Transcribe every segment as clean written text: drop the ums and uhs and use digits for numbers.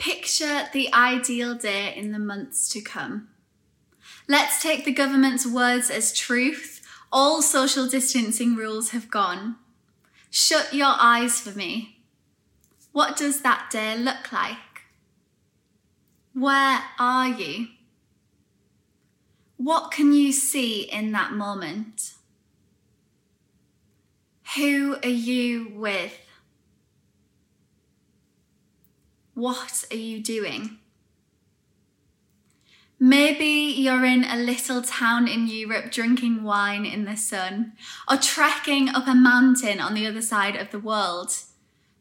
Picture the ideal day in the months to come. Let's take the government's words as truth. All social distancing rules have gone. Shut your eyes for me. What does that day look like? Where are you? What can you see in that moment? Who are you with? What are you doing? Maybe you're in a little town in Europe drinking wine in the sun, or trekking up a mountain on the other side of the world.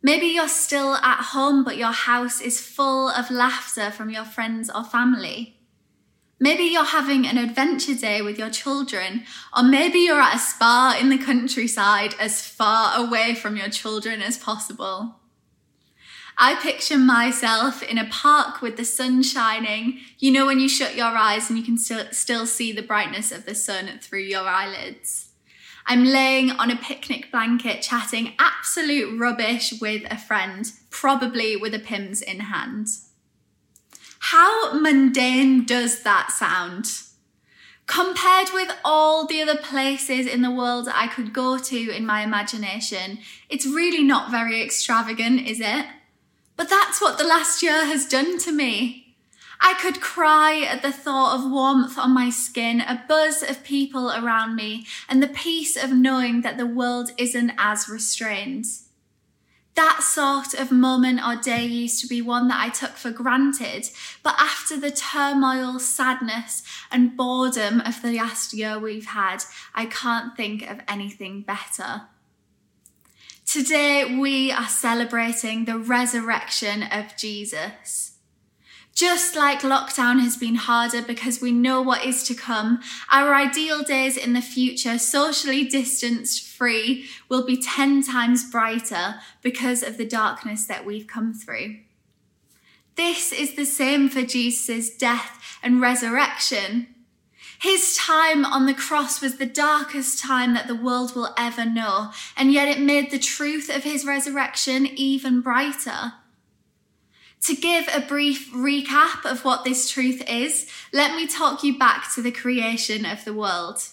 Maybe you're still at home, but your house is full of laughter from your friends or family. Maybe you're having an adventure day with your children, or maybe you're at a spa in the countryside as far away from your children as possible. I picture myself in a park with the sun shining. You know, when you shut your eyes and you can still see the brightness of the sun through your eyelids. I'm laying on a picnic blanket chatting absolute rubbish with a friend, probably with a Pimm's in hand. How mundane does that sound? Compared with all the other places in the world I could go to in my imagination, it's really not very extravagant, is it? But that's what the last year has done to me. I could cry at the thought of warmth on my skin, a buzz of people around me, and the peace of knowing that the world isn't as restrained. That sort of moment or day used to be one that I took for granted, but after the turmoil, sadness, and boredom of the last year we've had, I can't think of anything better. Today, we are celebrating the resurrection of Jesus. Just like lockdown has been harder because we know what is to come, our ideal days in the future, socially distanced, free, will be 10 times brighter because of the darkness that we've come through. This is the same for Jesus' death and resurrection. His time on the cross was the darkest time that the world will ever know, and yet it made the truth of his resurrection even brighter. To give a brief recap of what this truth is, let me talk you back to the creation of the world.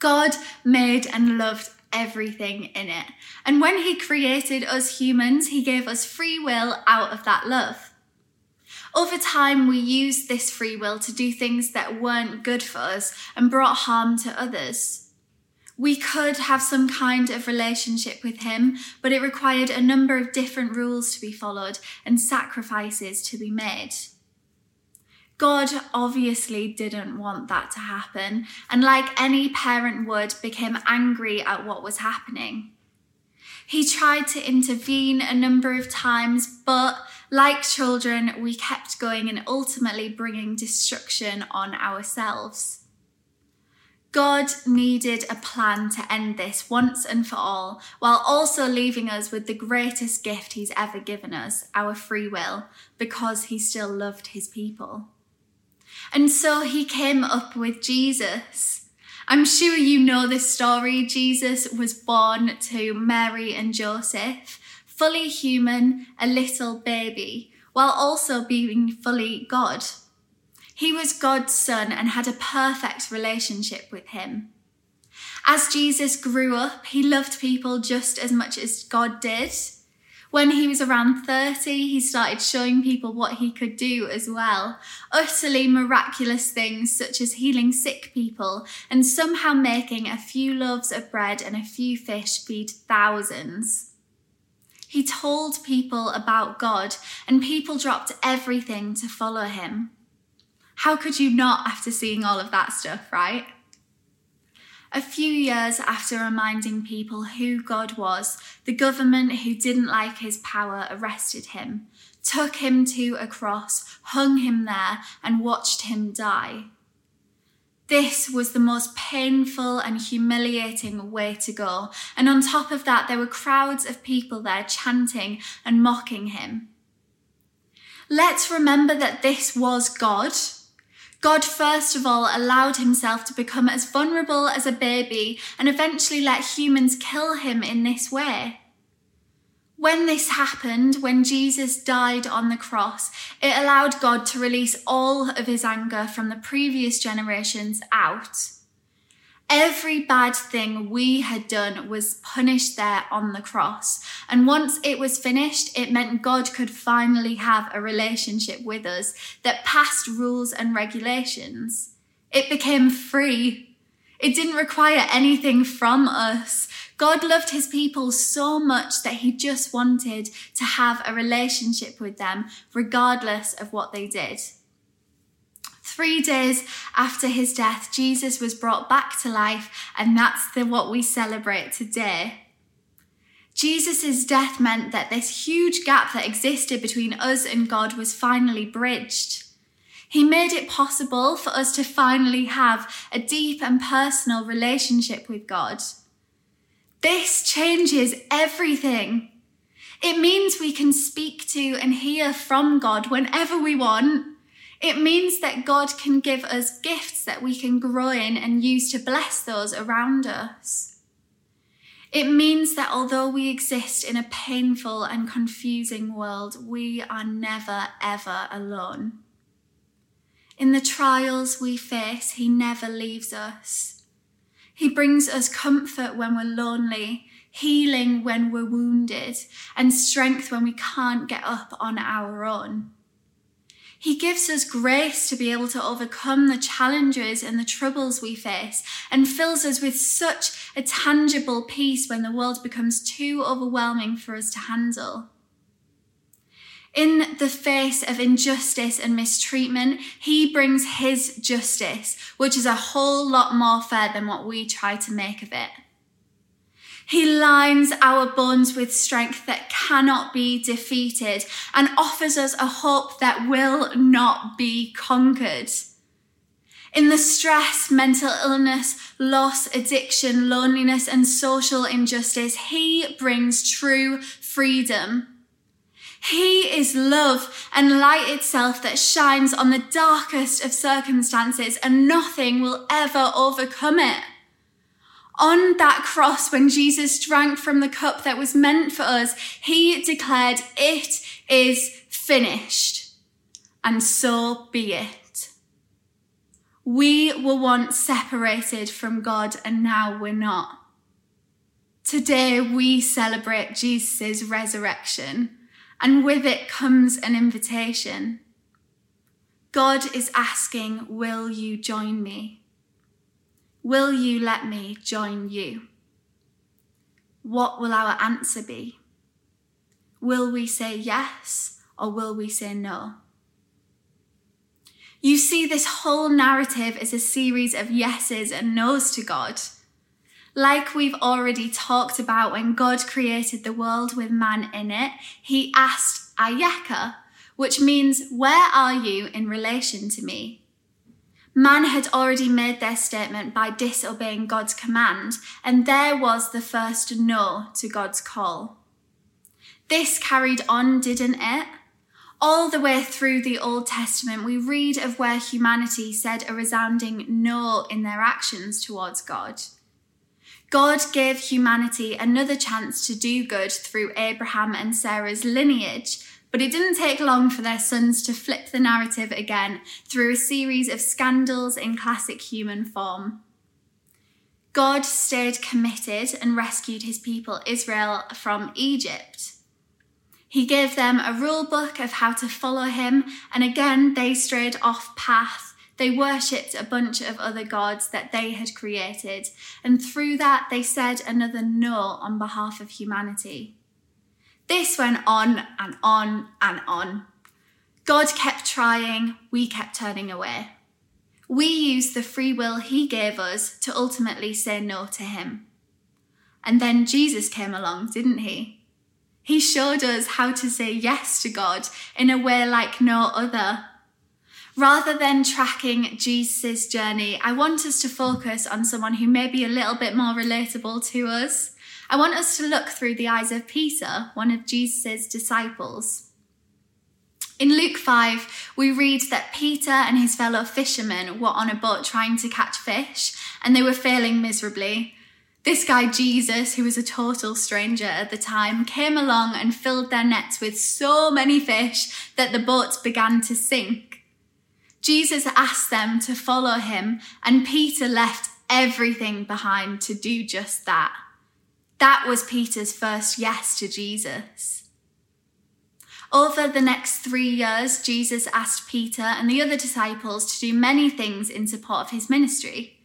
God made and loved everything in it. And when he created us humans, he gave us free will out of that love. Over time, we used this free will to do things that weren't good for us and brought harm to others. We could have some kind of relationship with him, but it required a number of different rules to be followed and sacrifices to be made. God obviously didn't want that to happen, and like any parent would, became angry at what was happening. He tried to intervene a number of times, but like children, we kept going and ultimately bringing destruction on ourselves. God needed a plan to end this once and for all, while also leaving us with the greatest gift he's ever given us, our free will, because he still loved his people. And so he came up with Jesus. I'm sure you know this story. Jesus was born to Mary and Joseph, fully human, a little baby, while also being fully God. He was God's son and had a perfect relationship with him. As Jesus grew up, he loved people just as much as God did. When he was around 30, he started showing people what he could do as well. Utterly miraculous things such as healing sick people and somehow making a few loaves of bread and a few fish feed thousands. He told people about God and people dropped everything to follow him. How could you not after seeing all of that stuff, right? A few years after reminding people who God was, the government who didn't like his power arrested him, took him to a cross, hung him there, and watched him die. This was the most painful and humiliating way to go, and on top of that, there were crowds of people there chanting and mocking him. Let's remember that this was God. God, first of all, allowed himself to become as vulnerable as a baby and eventually let humans kill him in this way. when this happened, when Jesus died on the cross, it allowed God to release all of his anger from the previous generations out. Every bad thing we had done was punished there on the cross. And once it was finished, it meant God could finally have a relationship with us that passed rules and regulations. It became free. It didn't require anything from us. God loved his people so much that he just wanted to have a relationship with them, regardless of what they did. 3 days after his death, Jesus was brought back to life, and that's what we celebrate today. Jesus' death meant that this huge gap that existed between us and God was finally bridged. He made it possible for us to finally have a deep and personal relationship with God. This changes everything. It means we can speak to and hear from God whenever we want. It means that God can give us gifts that we can grow in and use to bless those around us. It means that although we exist in a painful and confusing world, we are never, ever alone. In the trials we face, he never leaves us. He brings us comfort when we're lonely, healing when we're wounded, and strength when we can't get up on our own. He gives us grace to be able to overcome the challenges and the troubles we face, and fills us with such a tangible peace when the world becomes too overwhelming for us to handle. In the face of injustice and mistreatment, he brings his justice, which is a whole lot more fair than what we try to make of it. He lines our bones with strength that cannot be defeated and offers us a hope that will not be conquered. In the stress, mental illness, loss, addiction, loneliness, and social injustice, he brings true freedom. He is love and light itself that shines on the darkest of circumstances, and nothing will ever overcome it. On that cross, when Jesus drank from the cup that was meant for us, he declared, "It is finished," and so be it. We were once separated from God, and now we're not. Today, we celebrate Jesus' resurrection. And with it comes an invitation. God is asking, will you join me? Will you let me join you? What will our answer be? Will we say yes, or will we say no? You see, this whole narrative is a series of yeses and nos to God. Like we've already talked about, when God created the world with man in it, he asked Ayeka, which means, where are you in relation to me? Man had already made their statement by disobeying God's command, and there was the first no to God's call. This carried on, didn't it? All the way through the Old Testament, we read of where humanity said a resounding no in their actions towards God. God gave humanity another chance to do good through Abraham and Sarah's lineage, but it didn't take long for their sons to flip the narrative again through a series of scandals in classic human form. God stayed committed and rescued his people Israel from Egypt. He gave them a rule book of how to follow him, and again they strayed off path. They worshipped a bunch of other gods that they had created, and through that they said another no on behalf of humanity. This went on and on and on. God kept trying, we kept turning away. We used the free will he gave us to ultimately say no to him. And then Jesus came along, didn't he? He showed us how to say yes to God in a way like no other. Rather than tracking Jesus' journey, I want us to focus on someone who may be a little bit more relatable to us. I want us to look through the eyes of Peter, one of Jesus' disciples. In Luke 5, we read that Peter and his fellow fishermen were on a boat trying to catch fish, and they were failing miserably. This guy, Jesus, who was a total stranger at the time, came along and filled their nets with so many fish that the boats began to sink. Jesus asked them to follow him, and Peter left everything behind to do just that. That was Peter's first yes to Jesus. Over the next 3 years, Jesus asked Peter and the other disciples to do many things in support of his ministry.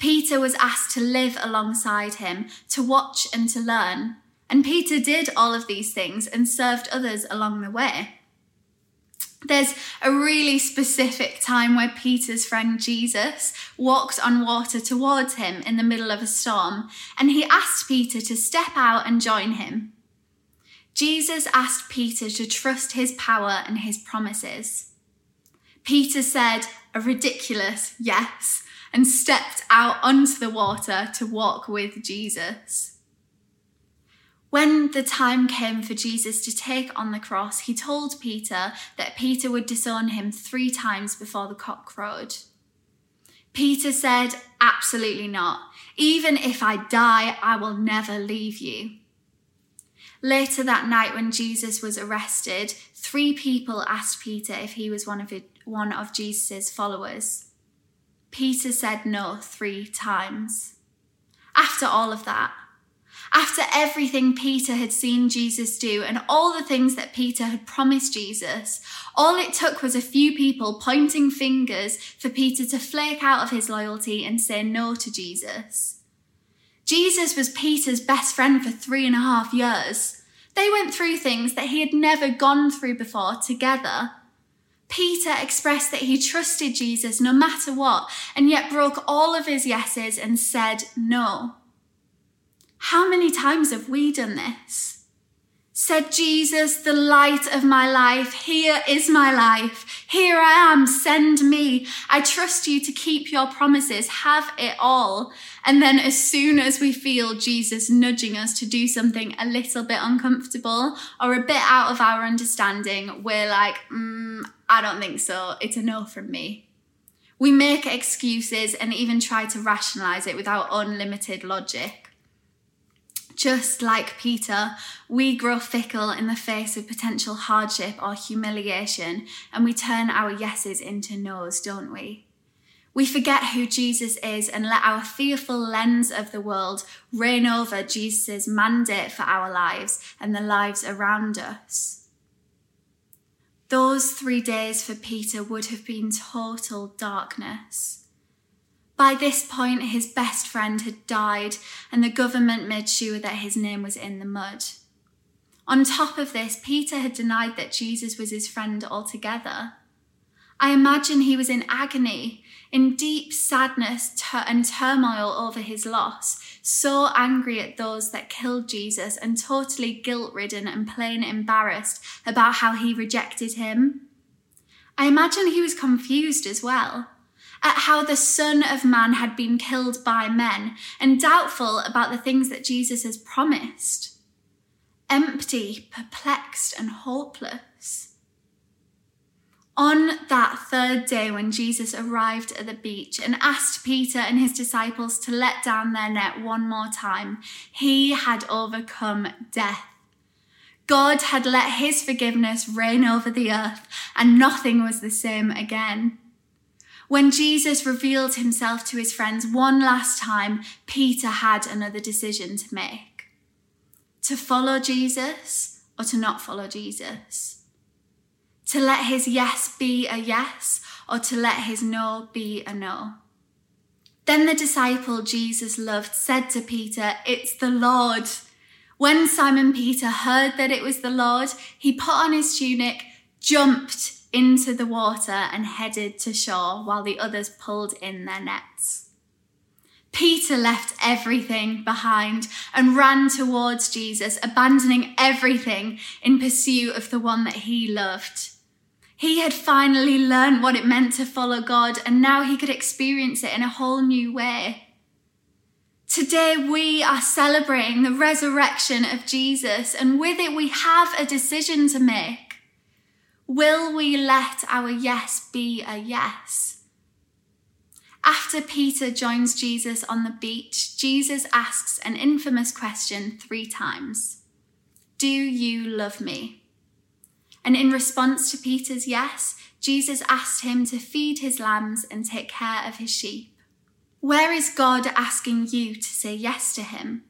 Peter was asked to live alongside him, to watch and to learn. And Peter did all of these things and served others along the way. There's a really specific time where Peter's friend Jesus walked on water towards him in the middle of a storm, and he asked Peter to step out and join him. Jesus asked Peter to trust his power and his promises. Peter said a ridiculous yes and stepped out onto the water to walk with Jesus. When the time came for Jesus to take on the cross, he told Peter that Peter would disown him 3 times before the cock crowed. Peter said, "Absolutely not. Even if I die, I will never leave you." Later that night, when Jesus was arrested, 3 people asked Peter if he was one of Jesus' followers. Peter said no 3 times. After all of that, after everything Peter had seen Jesus do and all the things that Peter had promised Jesus, all it took was a few people pointing fingers for Peter to flake out of his loyalty and say no to Jesus. Jesus was Peter's best friend for 3.5 years. They went through things that he had never gone through before together. Peter expressed that he trusted Jesus no matter what, and yet broke all of his yeses and said no. How many times have we done this? Said, "Jesus, the light of my life, here is my life. Here I am, send me. I trust you to keep your promises, have it all." And then as soon as we feel Jesus nudging us to do something a little bit uncomfortable or a bit out of our understanding, we're like, I don't think so. It's a no from me. We make excuses and even try to rationalize it with our own limited logic. Just like Peter, we grow fickle in the face of potential hardship or humiliation, and we turn our yeses into nos, don't we? We forget who Jesus is and let our fearful lens of the world reign over Jesus' mandate for our lives and the lives around us. Those 3 days for Peter would have been total darkness. By this point, his best friend had died, and the government made sure that his name was in the mud. On top of this, Peter had denied that Jesus was his friend altogether. I imagine he was in agony, in deep sadness and turmoil over his loss, so angry at those that killed Jesus and totally guilt-ridden and plain embarrassed about how he rejected him. I imagine he was confused as well, at how the Son of Man had been killed by men, and doubtful about the things that Jesus has promised. Empty, perplexed, and hopeless. On that 3rd day, when Jesus arrived at the beach and asked Peter and his disciples to let down their net one more time, he had overcome death. God had let his forgiveness reign over the earth, and nothing was the same again. When Jesus revealed himself to his friends one last time, Peter had another decision to make: to follow Jesus or to not follow Jesus. To let his yes be a yes or to let his no be a no. Then the disciple Jesus loved said to Peter, "It's the Lord." When Simon Peter heard that it was the Lord, he put on his tunic, jumped into the water and headed to shore while the others pulled in their nets. Peter left everything behind and ran towards Jesus, abandoning everything in pursuit of the one that he loved. He had finally learned what it meant to follow God, and now he could experience it in a whole new way. Today we are celebrating the resurrection of Jesus, and with it we have a decision to make. Will we let our yes be a yes? After Peter joins Jesus on the beach, Jesus asks an infamous question 3 times. Do you love me? And in response to Peter's yes, Jesus asked him to feed his lambs and take care of his sheep. Where is God asking you to say yes to him?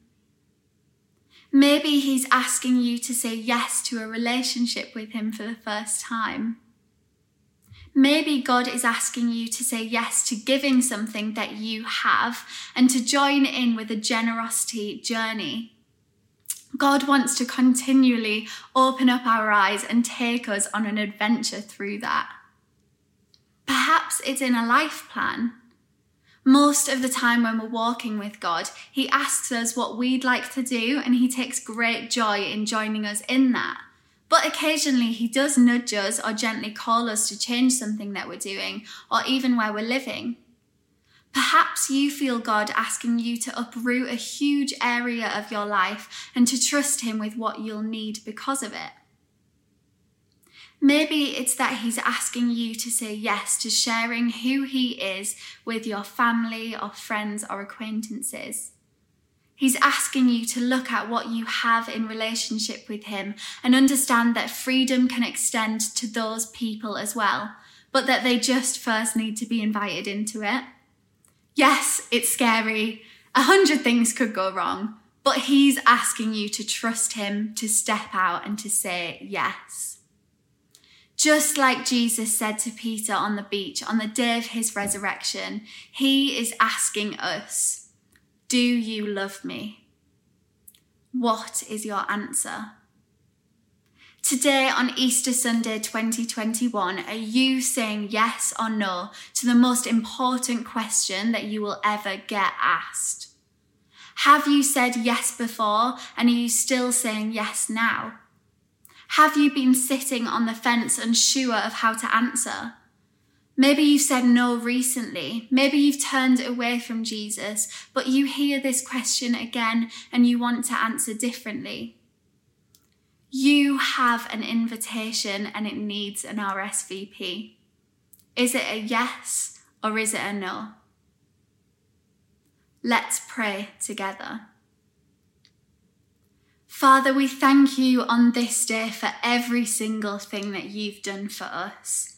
Maybe he's asking you to say yes to a relationship with him for the first time. Maybe God is asking you to say yes to giving something that you have and to join in with a generosity journey. God wants to continually open up our eyes and take us on an adventure through that. Perhaps it's in a life plan. Most of the time when we're walking with God, he asks us what we'd like to do and he takes great joy in joining us in that. But occasionally he does nudge us or gently call us to change something that we're doing or even where we're living. Perhaps you feel God asking you to uproot a huge area of your life and to trust him with what you'll need because of it. Maybe it's that he's asking you to say yes to sharing who he is with your family or friends or acquaintances. He's asking you to look at what you have in relationship with him and understand that freedom can extend to those people as well, but that they just first need to be invited into it. Yes, it's scary. 100 things could go wrong, but he's asking you to trust him, to step out and to say yes. Just like Jesus said to Peter on the beach on the day of his resurrection, he is asking us, do you love me? What is your answer? Today on Easter Sunday 2021, are you saying yes or no to the most important question that you will ever get asked? Have you said yes before and are you still saying yes now? Have you been sitting on the fence unsure of how to answer? Maybe you've said no recently. Maybe you've turned away from Jesus, but you hear this question again and you want to answer differently. You have an invitation and it needs an RSVP. Is it a yes or is it a no? Let's pray together. Father, we thank you on this day for every single thing that you've done for us.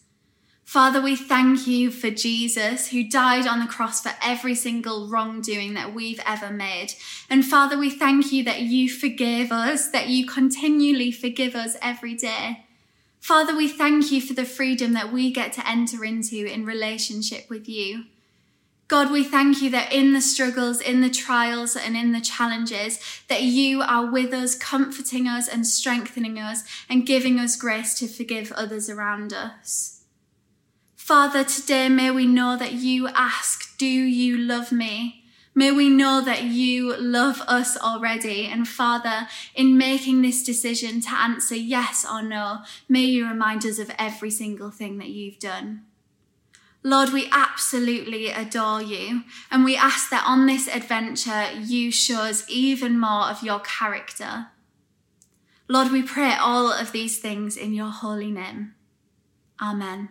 Father, we thank you for Jesus who died on the cross for every single wrongdoing that we've ever made. And Father, we thank you that you forgave us, that you continually forgive us every day. Father, we thank you for the freedom that we get to enter into in relationship with you. God, we thank you that in the struggles, in the trials and in the challenges, that you are with us, comforting us and strengthening us and giving us grace to forgive others around us. Father, today may we know that you ask, do you love me? May we know that you love us already. And Father, in making this decision to answer yes or no, may you remind us of every single thing that you've done. Lord, we absolutely adore you. And we ask that on this adventure, you show us even more of your character. Lord, we pray all of these things in your holy name. Amen.